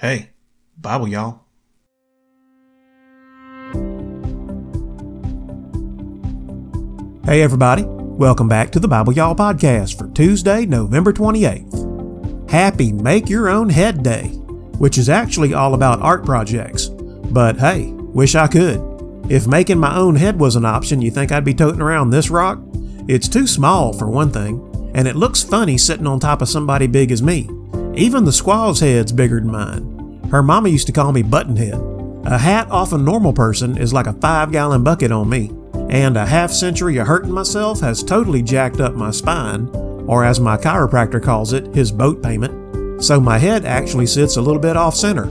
Hey, Bible y'all. Hey everybody, welcome back to the Bible Y'all podcast for Tuesday, November 28th. Happy Make Your Own Head Day, which is actually all about art projects. But hey, wish I could. If making my own head was an option, you think I'd be toting around this rock? It's too small for one thing, and it looks funny sitting on top of somebody big as me. Even the squaw's head's bigger than mine. Her mama used to call me Buttonhead. A hat off a normal person is like a 5-gallon bucket on me. And a half century of hurting myself has totally jacked up my spine, or as my chiropractor calls it, his boat payment. So my head actually sits a little bit off center.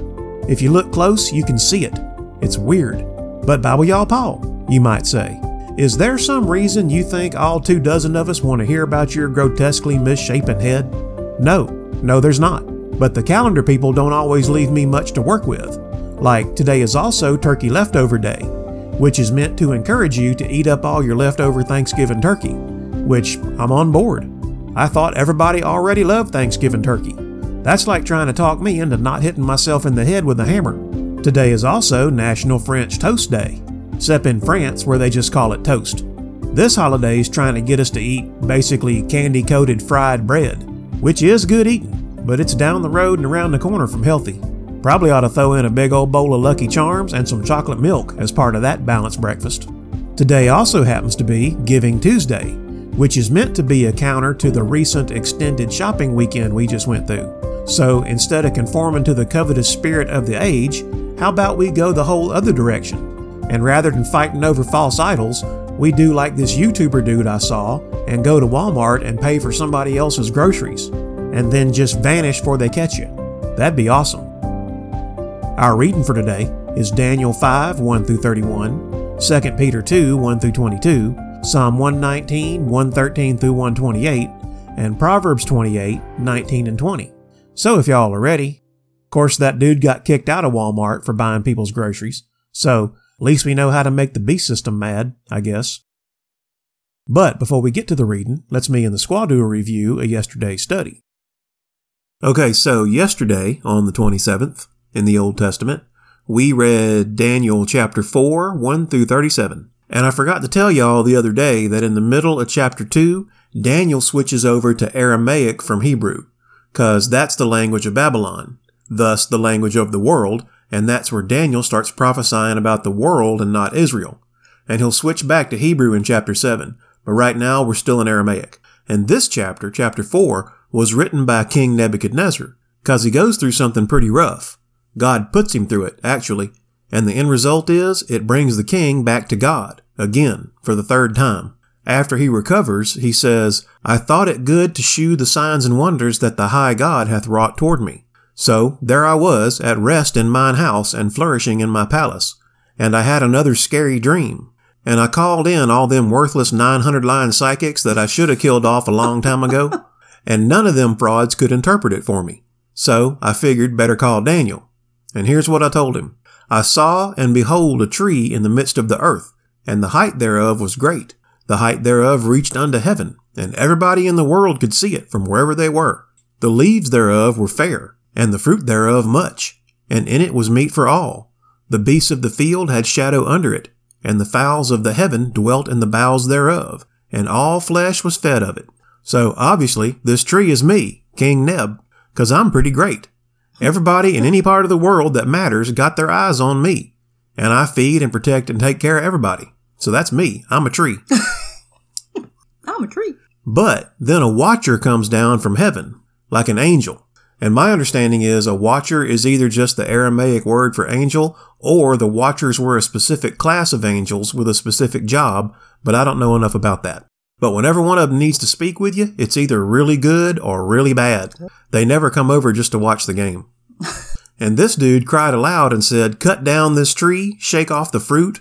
If you look close, you can see it. It's weird. But Bible y'all Paul, you might say, is there some reason you think all 24 of us want to hear about your grotesquely misshapen head? No, there's not. But the calendar people don't always leave me much to work with. Like, today is also Turkey Leftover Day, which is meant to encourage you to eat up all your leftover Thanksgiving turkey, which I'm on board. I thought everybody already loved Thanksgiving turkey. That's like trying to talk me into not hitting myself in the head with a hammer. Today is also National French Toast Day, except in France where they just call it toast. This holiday is trying to get us to eat basically candy-coated fried bread, which is good eating, but it's down the road and around the corner from healthy. Probably ought to throw in a big old bowl of Lucky Charms and some chocolate milk as part of that balanced breakfast. Today also happens to be Giving Tuesday, which is meant to be a counter to the recent extended shopping weekend we just went through. So instead of conforming to the covetous spirit of the age, how about we go the whole other direction? And rather than fighting over false idols, we do like this YouTuber dude I saw and go to Walmart and pay for somebody else's groceries, and then just vanish before they catch you. That'd be awesome. Our reading for today is Daniel 5, 1-31, 2 Peter 2, 1-22, Psalm 119, 113-128, and Proverbs 28, 19 and 20. So if y'all are ready, of course that dude got kicked out of Walmart for buying people's groceries, so at least we know how to make the beast system mad, I guess. But before we get to the reading, let's me and the squad do a review of yesterday's study. Okay, so yesterday, on the 27th, in the Old Testament, we read Daniel chapter 4, 1-37. And I forgot to tell y'all the other day that in the middle of chapter 2, Daniel switches over to Aramaic from Hebrew, because that's the language of Babylon, thus the language of the world, and that's where Daniel starts prophesying about the world and not Israel. And he'll switch back to Hebrew in chapter 7, but right now we're still in Aramaic. And this chapter, chapter 4, was written by King Nebuchadnezzar, because he goes through something pretty rough. God puts him through it, actually, and the end result is it brings the king back to God, again, for the third time. After he recovers, he says, I thought it good to shew the signs and wonders that the high God hath wrought toward me. So there I was, at rest in mine house and flourishing in my palace, and I had another scary dream, and I called in all them worthless 900-line psychics that I should have killed off a long time ago, and none of them frauds could interpret it for me. So I figured better call Daniel. And here's what I told him. I saw and behold a tree in the midst of the earth, and the height thereof was great. The height thereof reached unto heaven, and everybody in the world could see it from wherever they were. The leaves thereof were fair, and the fruit thereof much, and in it was meat for all. The beasts of the field had shadow under it, and the fowls of the heaven dwelt in the boughs thereof, and all flesh was fed of it. So obviously this tree is me, King Neb, because I'm pretty great. Everybody in any part of the world that matters got their eyes on me, and I feed and protect and take care of everybody. So that's me. I'm a tree. I'm a tree. But then a watcher comes down from heaven, like an angel. And my understanding is a watcher is either just the Aramaic word for angel, or the watchers were a specific class of angels with a specific job, but I don't know enough about that. But whenever one of them needs to speak with you, it's either really good or really bad. They never come over just to watch the game. And this dude cried aloud and said, cut down this tree, shake off the fruit,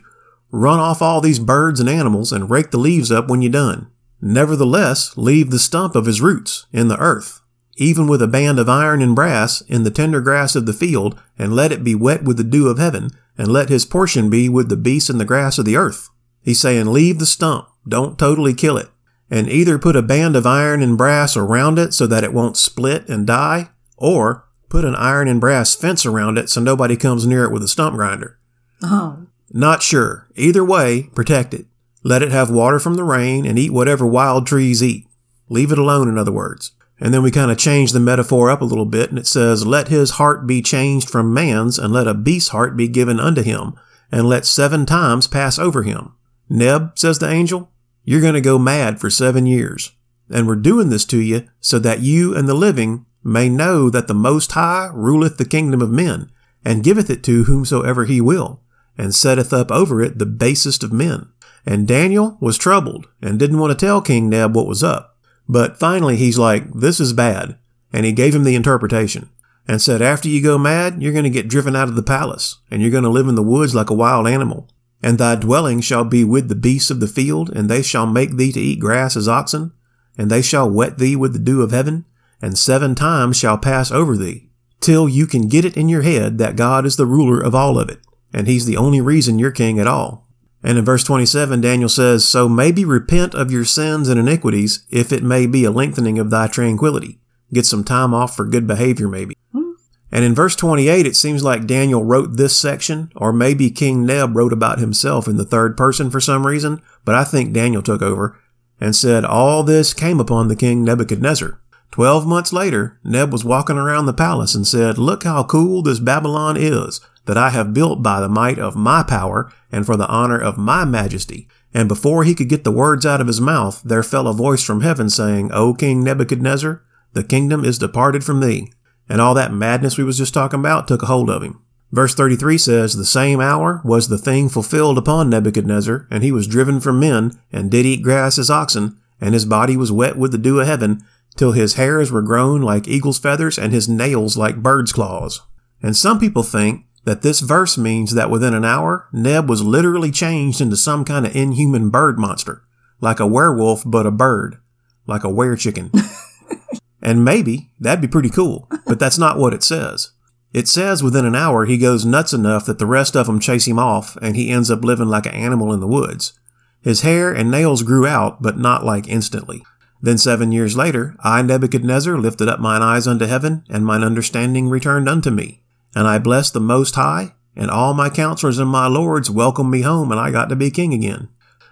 run off all these birds and animals, and rake the leaves up when you're done. Nevertheless, leave the stump of his roots in the earth, even with a band of iron and brass in the tender grass of the field, and let it be wet with the dew of heaven, and let his portion be with the beasts and the grass of the earth. He's saying, leave the stump. Don't totally kill it, and either put a band of iron and brass around it so that it won't split and die, or put an iron and brass fence around it so nobody comes near it with a stump grinder. Oh. Not sure. Either way, protect it. Let it have water from the rain and eat whatever wild trees eat. Leave it alone, in other words. And then we kind of change the metaphor up a little bit, and it says, let his heart be changed from man's, and let a beast's heart be given unto him, and let 7 times pass over him. Neb, says the angel, you're going to go mad for 7 years. And we're doing this to you so that you and the living may know that the Most High ruleth the kingdom of men, and giveth it to whomsoever he will, and setteth up over it the basest of men. And Daniel was troubled, and didn't want to tell King Neb what was up. But finally, he's like, this is bad. And he gave him the interpretation and said, after you go mad, you're going to get driven out of the palace, and you're going to live in the woods like a wild animal. And thy dwelling shall be with the beasts of the field, and they shall make thee to eat grass as oxen, and they shall wet thee with the dew of heaven, and 7 times shall pass over thee, till you can get it in your head that God is the ruler of all of it, and he's the only reason you're king at all. And in verse 27, Daniel says, so maybe repent of your sins and iniquities, if it may be a lengthening of thy tranquility. Get some time off for good behavior, maybe. And in verse 28, it seems like Daniel wrote this section, or maybe King Neb wrote about himself in the third person for some reason, but I think Daniel took over and said, all this came upon the king Nebuchadnezzar. 12 months later, Neb was walking around the palace and said, look how cool this Babylon is, that I have built by the might of my power and for the honor of my majesty. And before he could get the words out of his mouth, there fell a voice from heaven saying, O King Nebuchadnezzar, the kingdom is departed from thee. And all that madness we was just talking about took a hold of him. Verse 33 says, the same hour was the thing fulfilled upon Nebuchadnezzar, and he was driven from men, and did eat grass as oxen, and his body was wet with the dew of heaven, till his hairs were grown like eagle's feathers, and his nails like bird's claws. And some people think that this verse means that within an hour, Neb was literally changed into some kind of inhuman bird monster, like a werewolf, but a bird, like a werechicken. And maybe that'd be pretty cool, but that's not what it says. It says within an hour, he goes nuts enough that the rest of them chase him off, and he ends up living like an animal in the woods. His hair and nails grew out, but not like instantly. Then 7 years later, I, Nebuchadnezzar, lifted up mine eyes unto heaven, and mine understanding returned unto me. And I blessed the Most High, and all my counselors and my lords welcomed me home, and I got to be king again.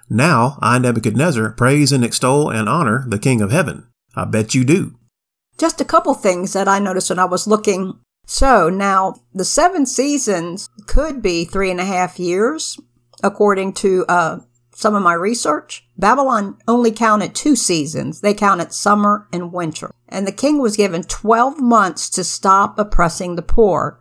Now I, Nebuchadnezzar, praise and extol and honor the King of Heaven. I bet you do. Just a couple things that I noticed when I was looking. So now the 7 seasons could be 3.5 years, according to some of my research. Babylon only counted 2 seasons. They counted summer and winter. And the king was given 12 months to stop oppressing the poor.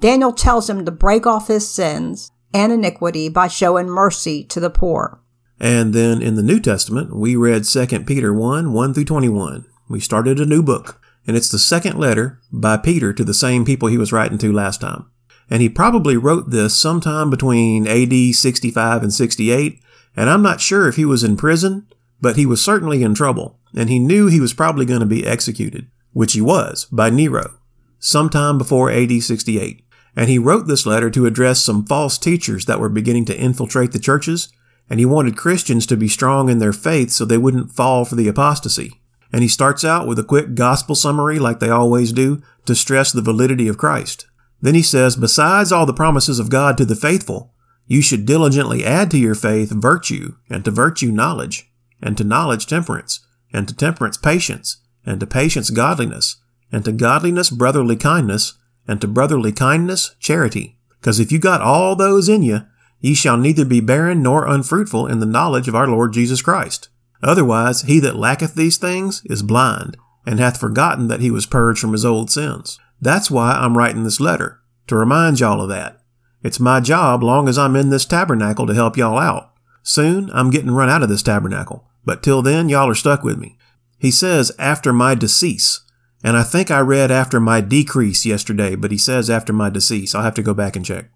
Daniel tells him to break off his sins and iniquity by showing mercy to the poor. And then in the New Testament, we read 2 Peter 1:1-21. We started a new book, and it's the second letter by Peter to the same people he was writing to last time. And he probably wrote this sometime between AD 65 and 68, and I'm not sure if he was in prison, but he was certainly in trouble, and he knew he was probably going to be executed, which he was, by Nero, sometime before AD 68. And he wrote this letter to address some false teachers that were beginning to infiltrate the churches, and he wanted Christians to be strong in their faith so they wouldn't fall for the apostasy. And he starts out with a quick gospel summary, like they always do, to stress the validity of Christ. Then he says, besides all the promises of God to the faithful, you should diligently add to your faith virtue, and to virtue knowledge, and to knowledge temperance, and to temperance patience, and to patience godliness, and to godliness brotherly kindness, and to brotherly kindness charity. Because if you got all those in you, ye shall neither be barren nor unfruitful in the knowledge of our Lord Jesus Christ. Otherwise, he that lacketh these things is blind, and hath forgotten that he was purged from his old sins. That's why I'm writing this letter, to remind y'all of that. It's my job, long as I'm in this tabernacle, to help y'all out. Soon, I'm getting run out of this tabernacle, but till then, y'all are stuck with me. He says, after my decease, and I think I read after my decrease yesterday, but he says after my decease. I'll have to go back and check.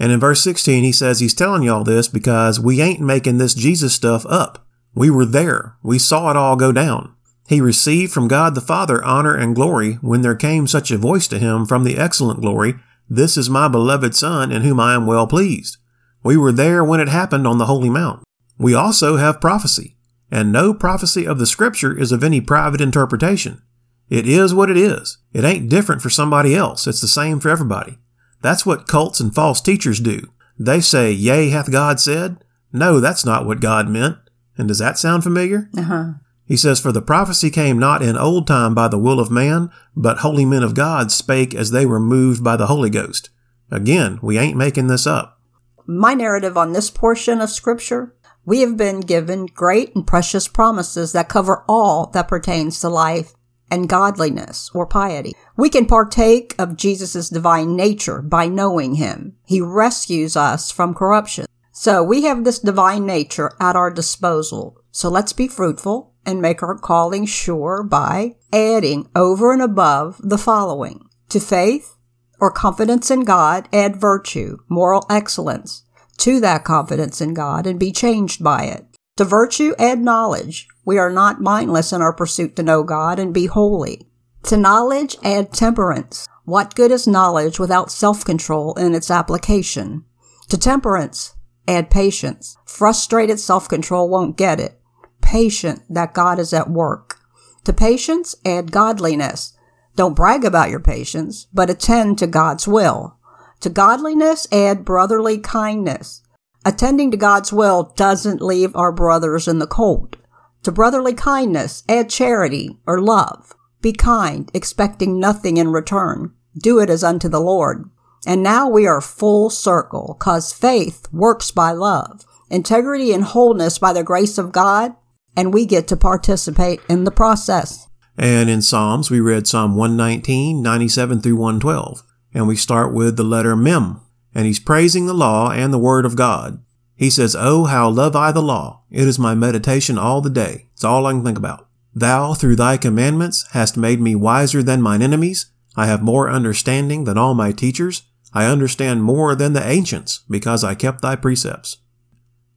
And in verse 16, he says he's telling y'all this because we ain't making this Jesus stuff up. We were there. We saw it all go down. He received from God the Father honor and glory when there came such a voice to him from the excellent glory, this is my beloved Son, in whom I am well pleased. We were there when it happened on the Holy Mount. We also have prophecy, and no prophecy of the Scripture is of any private interpretation. It is what it is. It ain't different for somebody else. It's the same for everybody. That's what cults and false teachers do. They say, yea, hath God said? No, that's not what God meant. And does that sound familiar? Uh-huh. He says, for the prophecy came not in old time by the will of man, but holy men of God spake as they were moved by the Holy Ghost. Again, we ain't making this up. My narrative on this portion of Scripture, we have been given great and precious promises that cover all that pertains to life and godliness or piety. We can partake of Jesus' divine nature by knowing him. He rescues us from corruption. So we have this divine nature at our disposal. So let's be fruitful and make our calling sure by adding over and above the following. To faith or confidence in God, add virtue, moral excellence to that confidence in God and be changed by it. To virtue, add knowledge. We are not mindless in our pursuit to know God and be holy. To knowledge, add temperance. What good is knowledge without self-control in its application? To temperance, add patience. Frustrated self-control won't get it. Patient that God is at work. To patience, add godliness. Don't brag about your patience, but attend to God's will. To godliness, add brotherly kindness. Attending to God's will doesn't leave our brothers in the cold. To brotherly kindness, add charity or love. Be kind, expecting nothing in return. Do it as unto the Lord. And now we are full circle, cause faith works by love, integrity and wholeness by the grace of God, and we get to participate in the process. And in Psalms, we read Psalm 119, 97 through 112, and we start with the letter Mem. And he's praising the law and the word of God. He says, oh, how love I the law. It is my meditation all the day. It's all I can think about. Thou, through thy commandments, hast made me wiser than mine enemies. I have more understanding than all my teachers. I understand more than the ancients, because I kept thy precepts.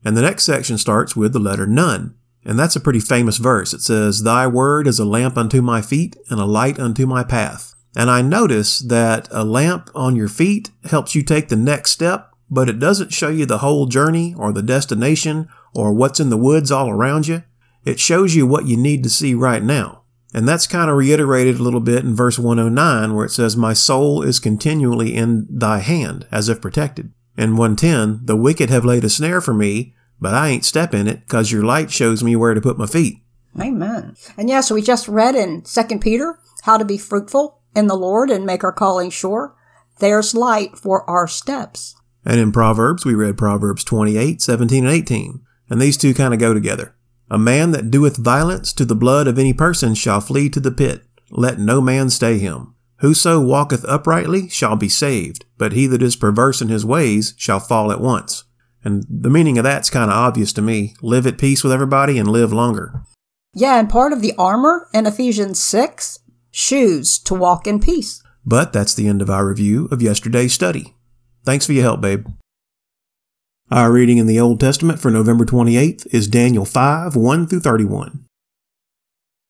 And the next section starts with the letter Nun. And that's a pretty famous verse. It says, thy word is a lamp unto my feet and a light unto my path. And I notice that a lamp on your feet helps you take the next step, but it doesn't show you the whole journey or the destination or what's in the woods all around you. It shows you what you need to see right now. And that's kind of reiterated a little bit in verse 109 where it says, my soul is continually in thy hand as if protected. In 110, the wicked have laid a snare for me, but I ain't stepping it because your light shows me where to put my feet. Amen. And yes, we just read in 2 Peter how to be fruitful in the Lord and make our calling sure. There's light for our steps. And in Proverbs, we read Proverbs 28, 17, and 18. And these two kind of go together. A man that doeth violence to the blood of any person shall flee to the pit. Let no man stay him. Whoso walketh uprightly shall be saved, but he that is perverse in his ways shall fall at once. And the meaning of that's kind of obvious to me. Live at peace with everybody and live longer. Yeah, and part of the armor in Ephesians 6, shoes to walk in peace. But that's the end of our review of yesterday's study. Thanks for your help, babe. Our reading in the Old Testament for November 28th is Daniel 5, 1 through 31.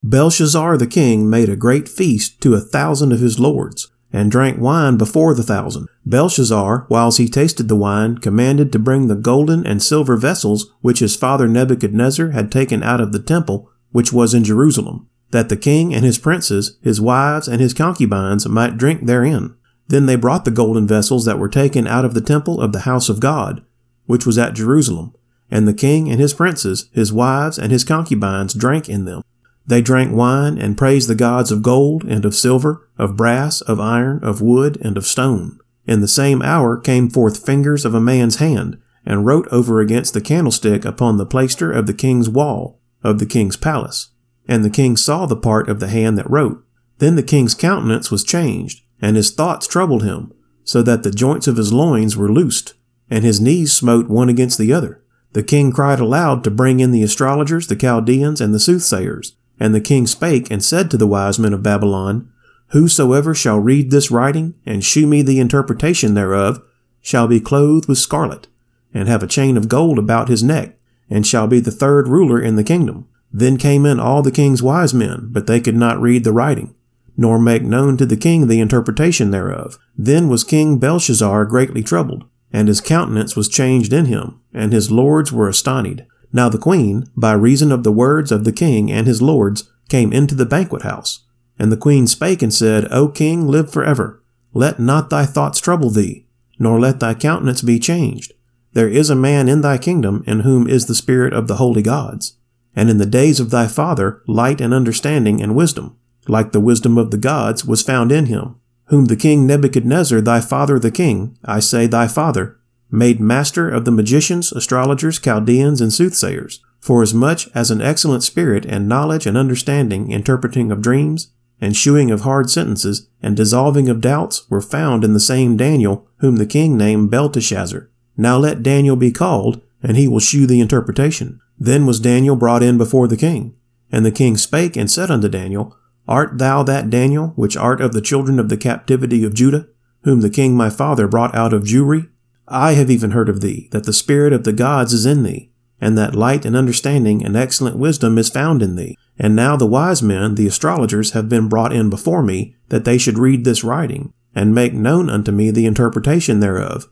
Belshazzar the king made a great feast to 1,000 of his lords, and drank wine before the 1,000. Belshazzar, whilst he tasted the wine, commanded to bring the golden and silver vessels which his father Nebuchadnezzar had taken out of the temple, which was in Jerusalem, that the king and his princes, his wives, and his concubines might drink therein. Then they brought the golden vessels that were taken out of the temple of the house of God, which was at Jerusalem, and the king and his princes, his wives, and his concubines drank in them. They drank wine and praised the gods of gold and of silver, of brass, of iron, of wood, and of stone. In the same hour came forth fingers of a man's hand, and wrote over against the candlestick upon the plaister of the king's wall, of the king's palace. And the king saw the part of the hand that wrote. Then the king's countenance was changed, and his thoughts troubled him, so that the joints of his loins were loosed, and his knees smote one against the other. The king cried aloud to bring in the astrologers, the Chaldeans, and the soothsayers. And the king spake and said to the wise men of Babylon, whosoever shall read this writing, and shew me the interpretation thereof, shall be clothed with scarlet, and have a chain of gold about his neck, and shall be the third ruler in the kingdom. Then came in all the king's wise men, but they could not read the writing, nor make known to the king the interpretation thereof. Then was King Belshazzar greatly troubled, and his countenance was changed in him, and his lords were astonied. Now the queen, by reason of the words of the king and his lords, came into the banquet house, And the queen spake and said, O king, live forever. Let not thy thoughts trouble thee, nor let thy countenance be changed. There is a man in thy kingdom, in whom is the spirit of the holy gods. And in the days of thy father, light and understanding and wisdom, like the wisdom of the gods, was found in him, whom the king Nebuchadnezzar, thy father the king, I say thy father, made master of the magicians, astrologers, Chaldeans, and soothsayers, forasmuch as an excellent spirit and knowledge and understanding, interpreting of dreams, and shewing of hard sentences, and dissolving of doubts were found in the same Daniel, whom the king named Belteshazzar. Now let Daniel be called, and he will shew the interpretation. Then was Daniel brought in before the king. And the king spake and said unto Daniel, Art thou that Daniel, which art of the children of the captivity of Judah, whom the king my father brought out of Jewry? I have even heard of thee, that the spirit of the gods is in thee, and that light and understanding and excellent wisdom is found in thee. And now the wise men, the astrologers, have been brought in before me, that they should read this writing, and make known unto me the interpretation thereof.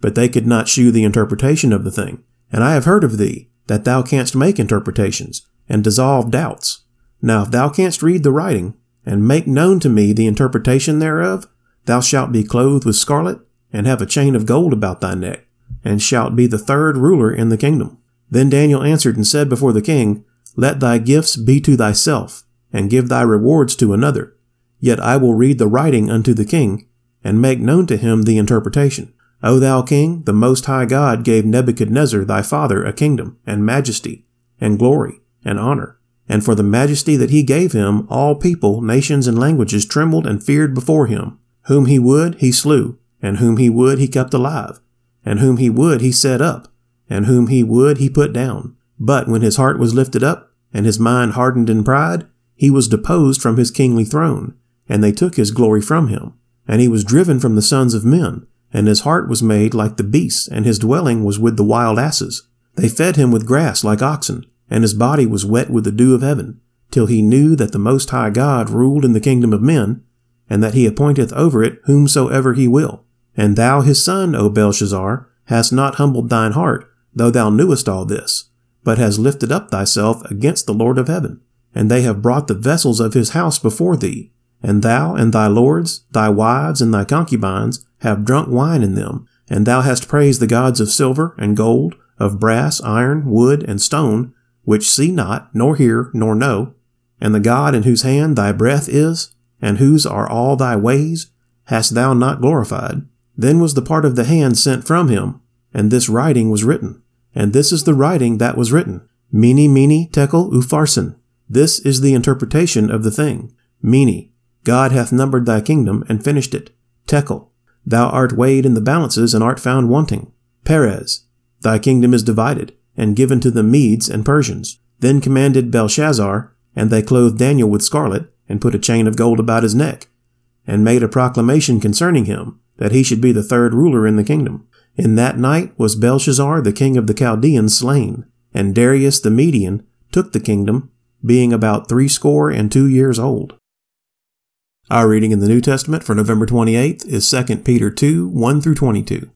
But they could not shew the interpretation of the thing. And I have heard of thee, that thou canst make interpretations, and dissolve doubts. Now if thou canst read the writing, and make known to me the interpretation thereof, thou shalt be clothed with scarlet, and have a chain of gold about thy neck, and shalt be the third ruler in the kingdom. Then Daniel answered and said before the king, Let thy gifts be to thyself, and give thy rewards to another. Yet I will read the writing unto the king, and make known to him the interpretation. O thou king, the most high God gave Nebuchadnezzar thy father a kingdom, and majesty, and glory, and honor. And for the majesty that he gave him, all people, nations, and languages trembled and feared before him. Whom he would, he slew, and whom he would, he kept alive, and whom he would, he set up, and whom he would, he put down. But when his heart was lifted up, and his mind hardened in pride, he was deposed from his kingly throne, and they took his glory from him. And he was driven from the sons of men, and his heart was made like the beasts, and his dwelling was with the wild asses. They fed him with grass like oxen, and his body was wet with the dew of heaven, till he knew that the Most High God ruled in the kingdom of men, and that he appointeth over it whomsoever he will. And thou, his son, O Belshazzar, hast not humbled thine heart, though thou knewest all this, but hast lifted up thyself against the Lord of heaven. And they have brought the vessels of his house before thee, and thou and thy lords, thy wives and thy concubines, have drunk wine in them, and thou hast praised the gods of silver and gold, of brass, iron, wood, and stone, which see not, nor hear, nor know. And the God in whose hand thy breath is, and whose are all thy ways, hast thou not glorified. Then was the part of the hand sent from him, and this writing was written. And this is the writing that was written. Mene, mene, tekel, upharsin. This is the interpretation of the thing. Mene, God hath numbered thy kingdom, and finished it. Tekel, thou art weighed in the balances, and art found wanting. Perez, thy kingdom is divided, and given to the Medes and Persians. Then commanded Belshazzar, and they clothed Daniel with scarlet, and put a chain of gold about his neck, and made a proclamation concerning him, that he should be the third ruler in the kingdom. In that night was Belshazzar the king of the Chaldeans slain, and Darius the Median took the kingdom, being about 62 years old. Our reading in the New Testament for November 28th is 2 Peter 2, 1-22.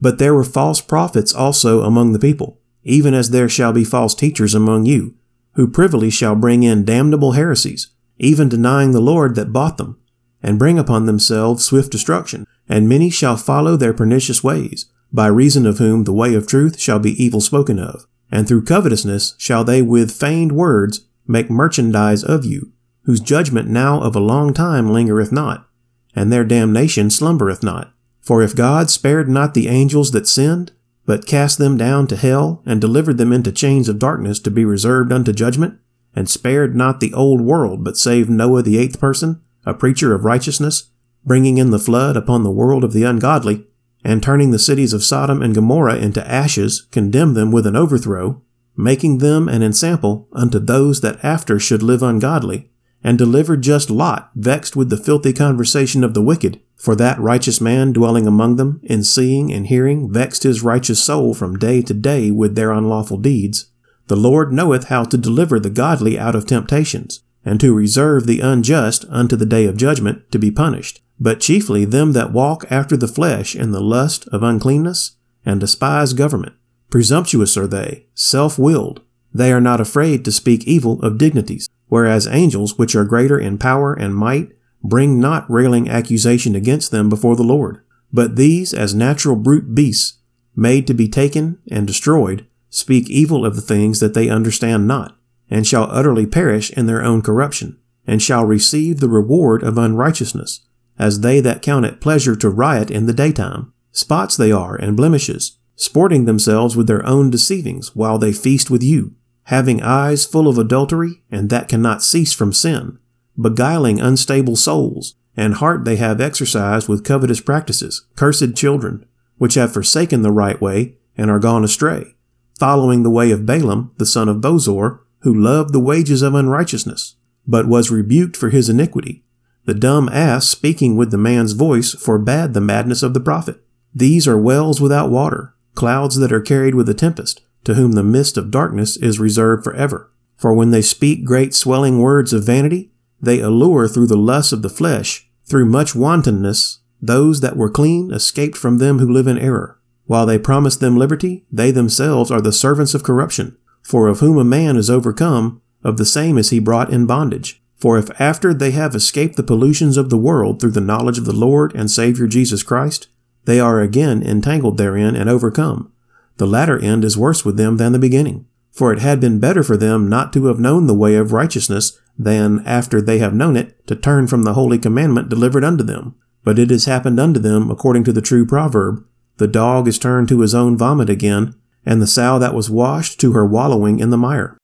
But there were false prophets also among the people, even as there shall be false teachers among you, who privily shall bring in damnable heresies, even denying the Lord that bought them, and bring upon themselves swift destruction. And many shall follow their pernicious ways, by reason of whom the way of truth shall be evil spoken of. And through covetousness shall they with feigned words make merchandise of you, whose judgment now of a long time lingereth not, and their damnation slumbereth not. For if God spared not the angels that sinned, but cast them down to hell, and delivered them into chains of darkness to be reserved unto judgment, and spared not the old world, but saved Noah the eighth person, a preacher of righteousness, bringing in the flood upon the world of the ungodly, and turning the cities of Sodom and Gomorrah into ashes, condemned them with an overthrow, making them an ensample unto those that after should live ungodly, and delivered just Lot, vexed with the filthy conversation of the wicked, for that righteous man dwelling among them, in seeing and hearing, vexed his righteous soul from day to day with their unlawful deeds. The Lord knoweth how to deliver the godly out of temptations, and to reserve the unjust unto the day of judgment to be punished, but chiefly them that walk after the flesh in the lust of uncleanness, and despise government. Presumptuous are they, self-willed. They are not afraid to speak evil of dignities, whereas angels, which are greater in power and might, bring not railing accusation against them before the Lord. But these, as natural brute beasts, made to be taken and destroyed, speak evil of the things that they understand not, and shall utterly perish in their own corruption, and shall receive the reward of unrighteousness, as they that count it pleasure to riot in the daytime. Spots they are, and blemishes, sporting themselves with their own deceivings, while they feast with you, having eyes full of adultery, and that cannot cease from sin, beguiling unstable souls, and heart they have exercised with covetous practices, cursed children, which have forsaken the right way, and are gone astray, following the way of Balaam, the son of Bozor, who loved the wages of unrighteousness, but was rebuked for his iniquity. The dumb ass speaking with the man's voice forbade the madness of the prophet. These are wells without water, clouds that are carried with a tempest, to whom the mist of darkness is reserved forever. For when they speak great swelling words of vanity, they allure through the lust of the flesh, through much wantonness, those that were clean escaped from them who live in error. While they promise them liberty, they themselves are the servants of corruption. For of whom a man is overcome, of the same is he brought in bondage. For if after they have escaped the pollutions of the world through the knowledge of the Lord and Savior Jesus Christ, they are again entangled therein and overcome, the latter end is worse with them than the beginning. For it had been better for them not to have known the way of righteousness than, after they have known it, to turn from the holy commandment delivered unto them. But it has happened unto them according to the true proverb, the dog is turned to his own vomit again, and the sow that was washed to her wallowing in the mire.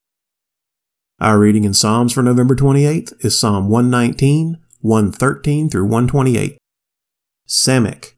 Our reading in Psalms for November 28th is Psalm 119, 113 through 128. Samech.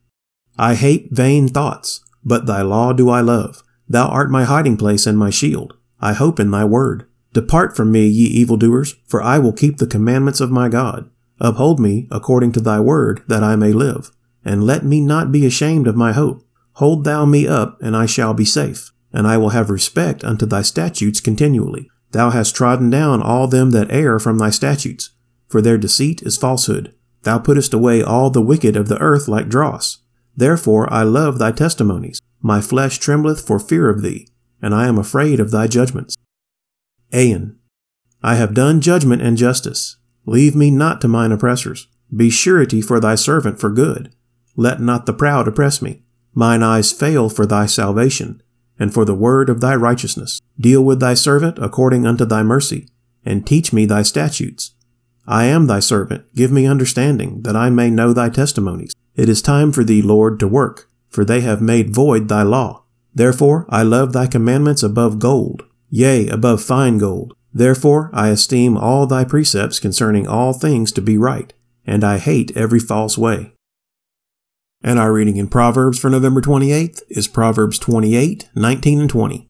I hate vain thoughts, but thy law do I love. Thou art my hiding place and my shield. I hope in thy word. Depart from me, ye evildoers, for I will keep the commandments of my God. Uphold me according to thy word, that I may live. And let me not be ashamed of my hope. Hold thou me up, and I shall be safe. And I will have respect unto thy statutes continually. Thou hast trodden down all them that err from thy statutes, for their deceit is falsehood. Thou puttest away all the wicked of the earth like dross. Therefore I love thy testimonies. My flesh trembleth for fear of thee, and I am afraid of thy judgments. Ayan. I have done judgment and justice. Leave me not to mine oppressors. Be surety for thy servant for good. Let not the proud oppress me. Mine eyes fail for thy salvation, and for the word of thy righteousness. Deal with thy servant according unto thy mercy, and teach me thy statutes. I am thy servant, give me understanding, that I may know thy testimonies. It is time for thee, Lord, to work, for they have made void thy law. Therefore I love thy commandments above gold, yea, above fine gold. Therefore I esteem all thy precepts concerning all things to be right, and I hate every false way. And our reading in Proverbs for November 28th is Proverbs 28, 19 and 20.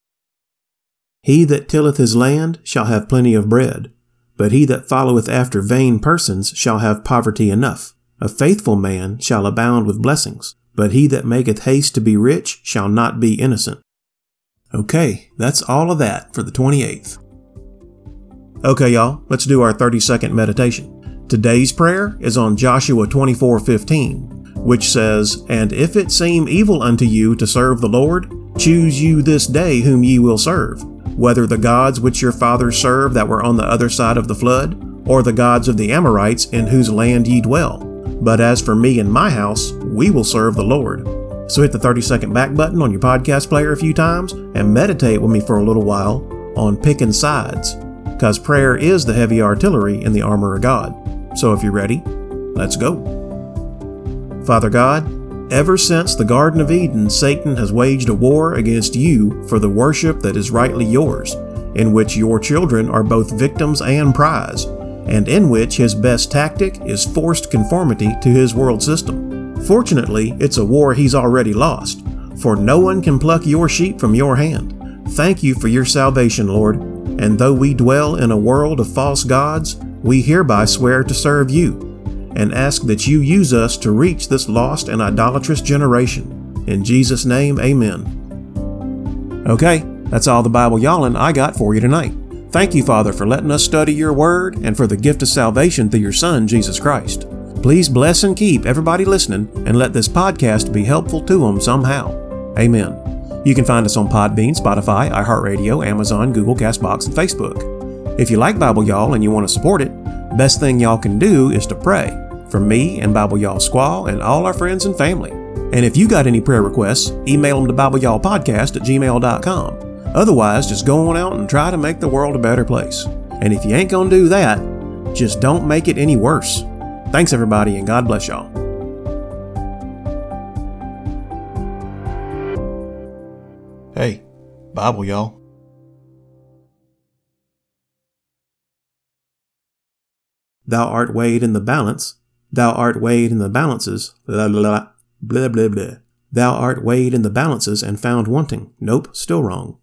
He that tilleth his land shall have plenty of bread, but he that followeth after vain persons shall have poverty enough. A faithful man shall abound with blessings, but he that maketh haste to be rich shall not be innocent. Okay, that's all of that for the 28th. Okay, y'all, let's do our 30-second meditation. Today's prayer is on Joshua 24:15. Which says, And if it seem evil unto you to serve the Lord, choose you this day whom ye will serve, whether the gods which your fathers served that were on the other side of the flood, or the gods of the Amorites in whose land ye dwell. But as for me and my house, we will serve the Lord. So hit the 30-second back button on your podcast player a few times and meditate with me for a little while on picking sides, because prayer is the heavy artillery in the armor of God. So if you're ready, let's go. Father God, ever since the Garden of Eden, Satan has waged a war against you for the worship that is rightly yours, in which your children are both victims and prize, and in which his best tactic is forced conformity to his world system. Fortunately, it's a war he's already lost, for no one can pluck your sheep from your hand. Thank you for your salvation, Lord, and though we dwell in a world of false gods, we hereby swear to serve you, and ask that you use us to reach this lost and idolatrous generation. In Jesus' name, amen. Okay, that's all the Bible Y'allin' I got for you tonight. Thank you, Father, for letting us study your word and for the gift of salvation through your Son, Jesus Christ. Please bless and keep everybody listening and let this podcast be helpful to them somehow. Amen. You can find us on Podbean, Spotify, iHeartRadio, Amazon, Google, CastBox, and Facebook. If you like Bible Y'all and you want to support it, best thing y'all can do is to pray for me and Bible Y'all Squaw and all our friends and family. And if you got any prayer requests, email them to BibleYallPodcast@gmail.com. Otherwise, just go on out and try to make the world a better place. And if you ain't gonna do that, just don't make it any worse. Thanks everybody, and God bless y'all. Hey, Bible Y'all. Thou art weighed in the balance. Thou art weighed in the balances. Blah, blah, blah, blah, blah, blah. Thou art weighed in the balances and found wanting. Nope, still wrong.